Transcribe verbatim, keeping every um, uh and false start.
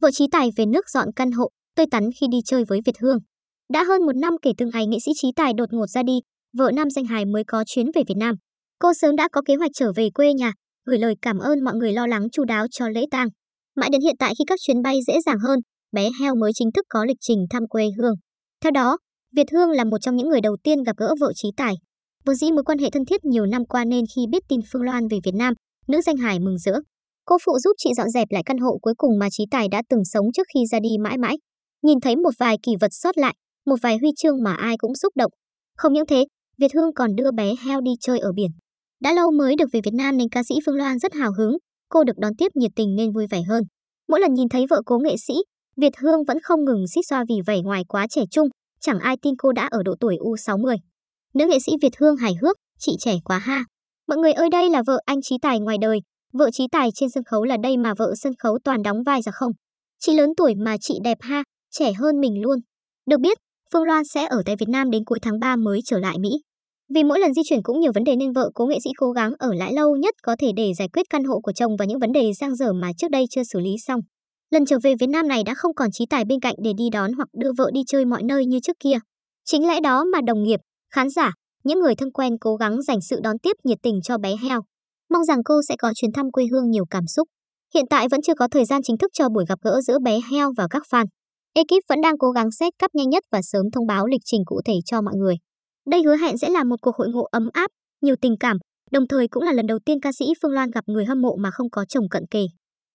Vợ Chí Tài về nước dọn căn hộ, tươi tắn khi đi chơi với Việt Hương. Đã hơn một năm kể từ ngày nghệ sĩ Chí Tài đột ngột ra đi, vợ nam danh hài mới có chuyến về Việt Nam. Cô sớm đã có kế hoạch trở về quê nhà, gửi lời cảm ơn mọi người lo lắng chu đáo cho lễ tang. Mãi đến hiện tại khi các chuyến bay dễ dàng hơn, bé heo mới chính thức có lịch trình thăm quê hương. Theo đó, Việt Hương là một trong những người đầu tiên gặp gỡ vợ Chí Tài. Vốn dĩ mối quan hệ thân thiết nhiều năm qua nên khi biết tin Phương Loan về Việt Nam, nữ danh hài mừng rỡ. Cô phụ giúp chị dọn dẹp lại căn hộ cuối cùng mà Chí Tài đã từng sống trước khi ra đi mãi mãi. Nhìn thấy một vài kỷ vật sót lại, một vài huy chương mà ai cũng xúc động. Không những thế, Việt Hương còn đưa bé heo đi chơi ở biển. Đã lâu mới được về Việt Nam nên ca sĩ Phương Loan rất hào hứng, cô được đón tiếp nhiệt tình nên vui vẻ hơn. Mỗi lần nhìn thấy vợ cố nghệ sĩ, Việt Hương vẫn không ngừng xích xoa vì vẻ ngoài quá trẻ trung, chẳng ai tin cô đã ở độ tuổi u sáu mươi. Nữ nghệ sĩ Việt Hương hài hước, chị trẻ quá ha. Mọi người ơi, đây là vợ anh Chí Tài ngoài đời, vợ Chí Tài trên sân khấu là đây mà vợ sân khấu toàn đóng vai già không. Chị lớn tuổi mà chị đẹp ha, trẻ hơn mình luôn. Được biết, Phương Loan sẽ ở tại Việt Nam đến cuối tháng ba mới trở lại Mỹ. Vì mỗi lần di chuyển cũng nhiều vấn đề nên vợ cố nghệ sĩ cố gắng ở lại lâu nhất có thể để giải quyết căn hộ của chồng và những vấn đề dang dở mà trước đây chưa xử lý xong. Lần trở về Việt Nam này đã không còn Chí Tài bên cạnh để đi đón hoặc đưa vợ đi chơi mọi nơi như trước kia. Chính lẽ đó mà đồng nghiệp, khán giả, những người thân quen cố gắng dành sự đón tiếp nhiệt tình cho bé heo. Mong rằng cô sẽ có chuyến thăm quê hương nhiều cảm xúc. Hiện tại vẫn chưa có thời gian chính thức cho buổi gặp gỡ giữa bé heo và các fan. Ekip vẫn đang cố gắng set up nhanh nhất và sớm thông báo lịch trình cụ thể cho mọi người. Đây hứa hẹn sẽ là một cuộc hội ngộ ấm áp, nhiều tình cảm, đồng thời cũng là lần đầu tiên ca sĩ Phương Loan gặp người hâm mộ mà không có chồng cận kề.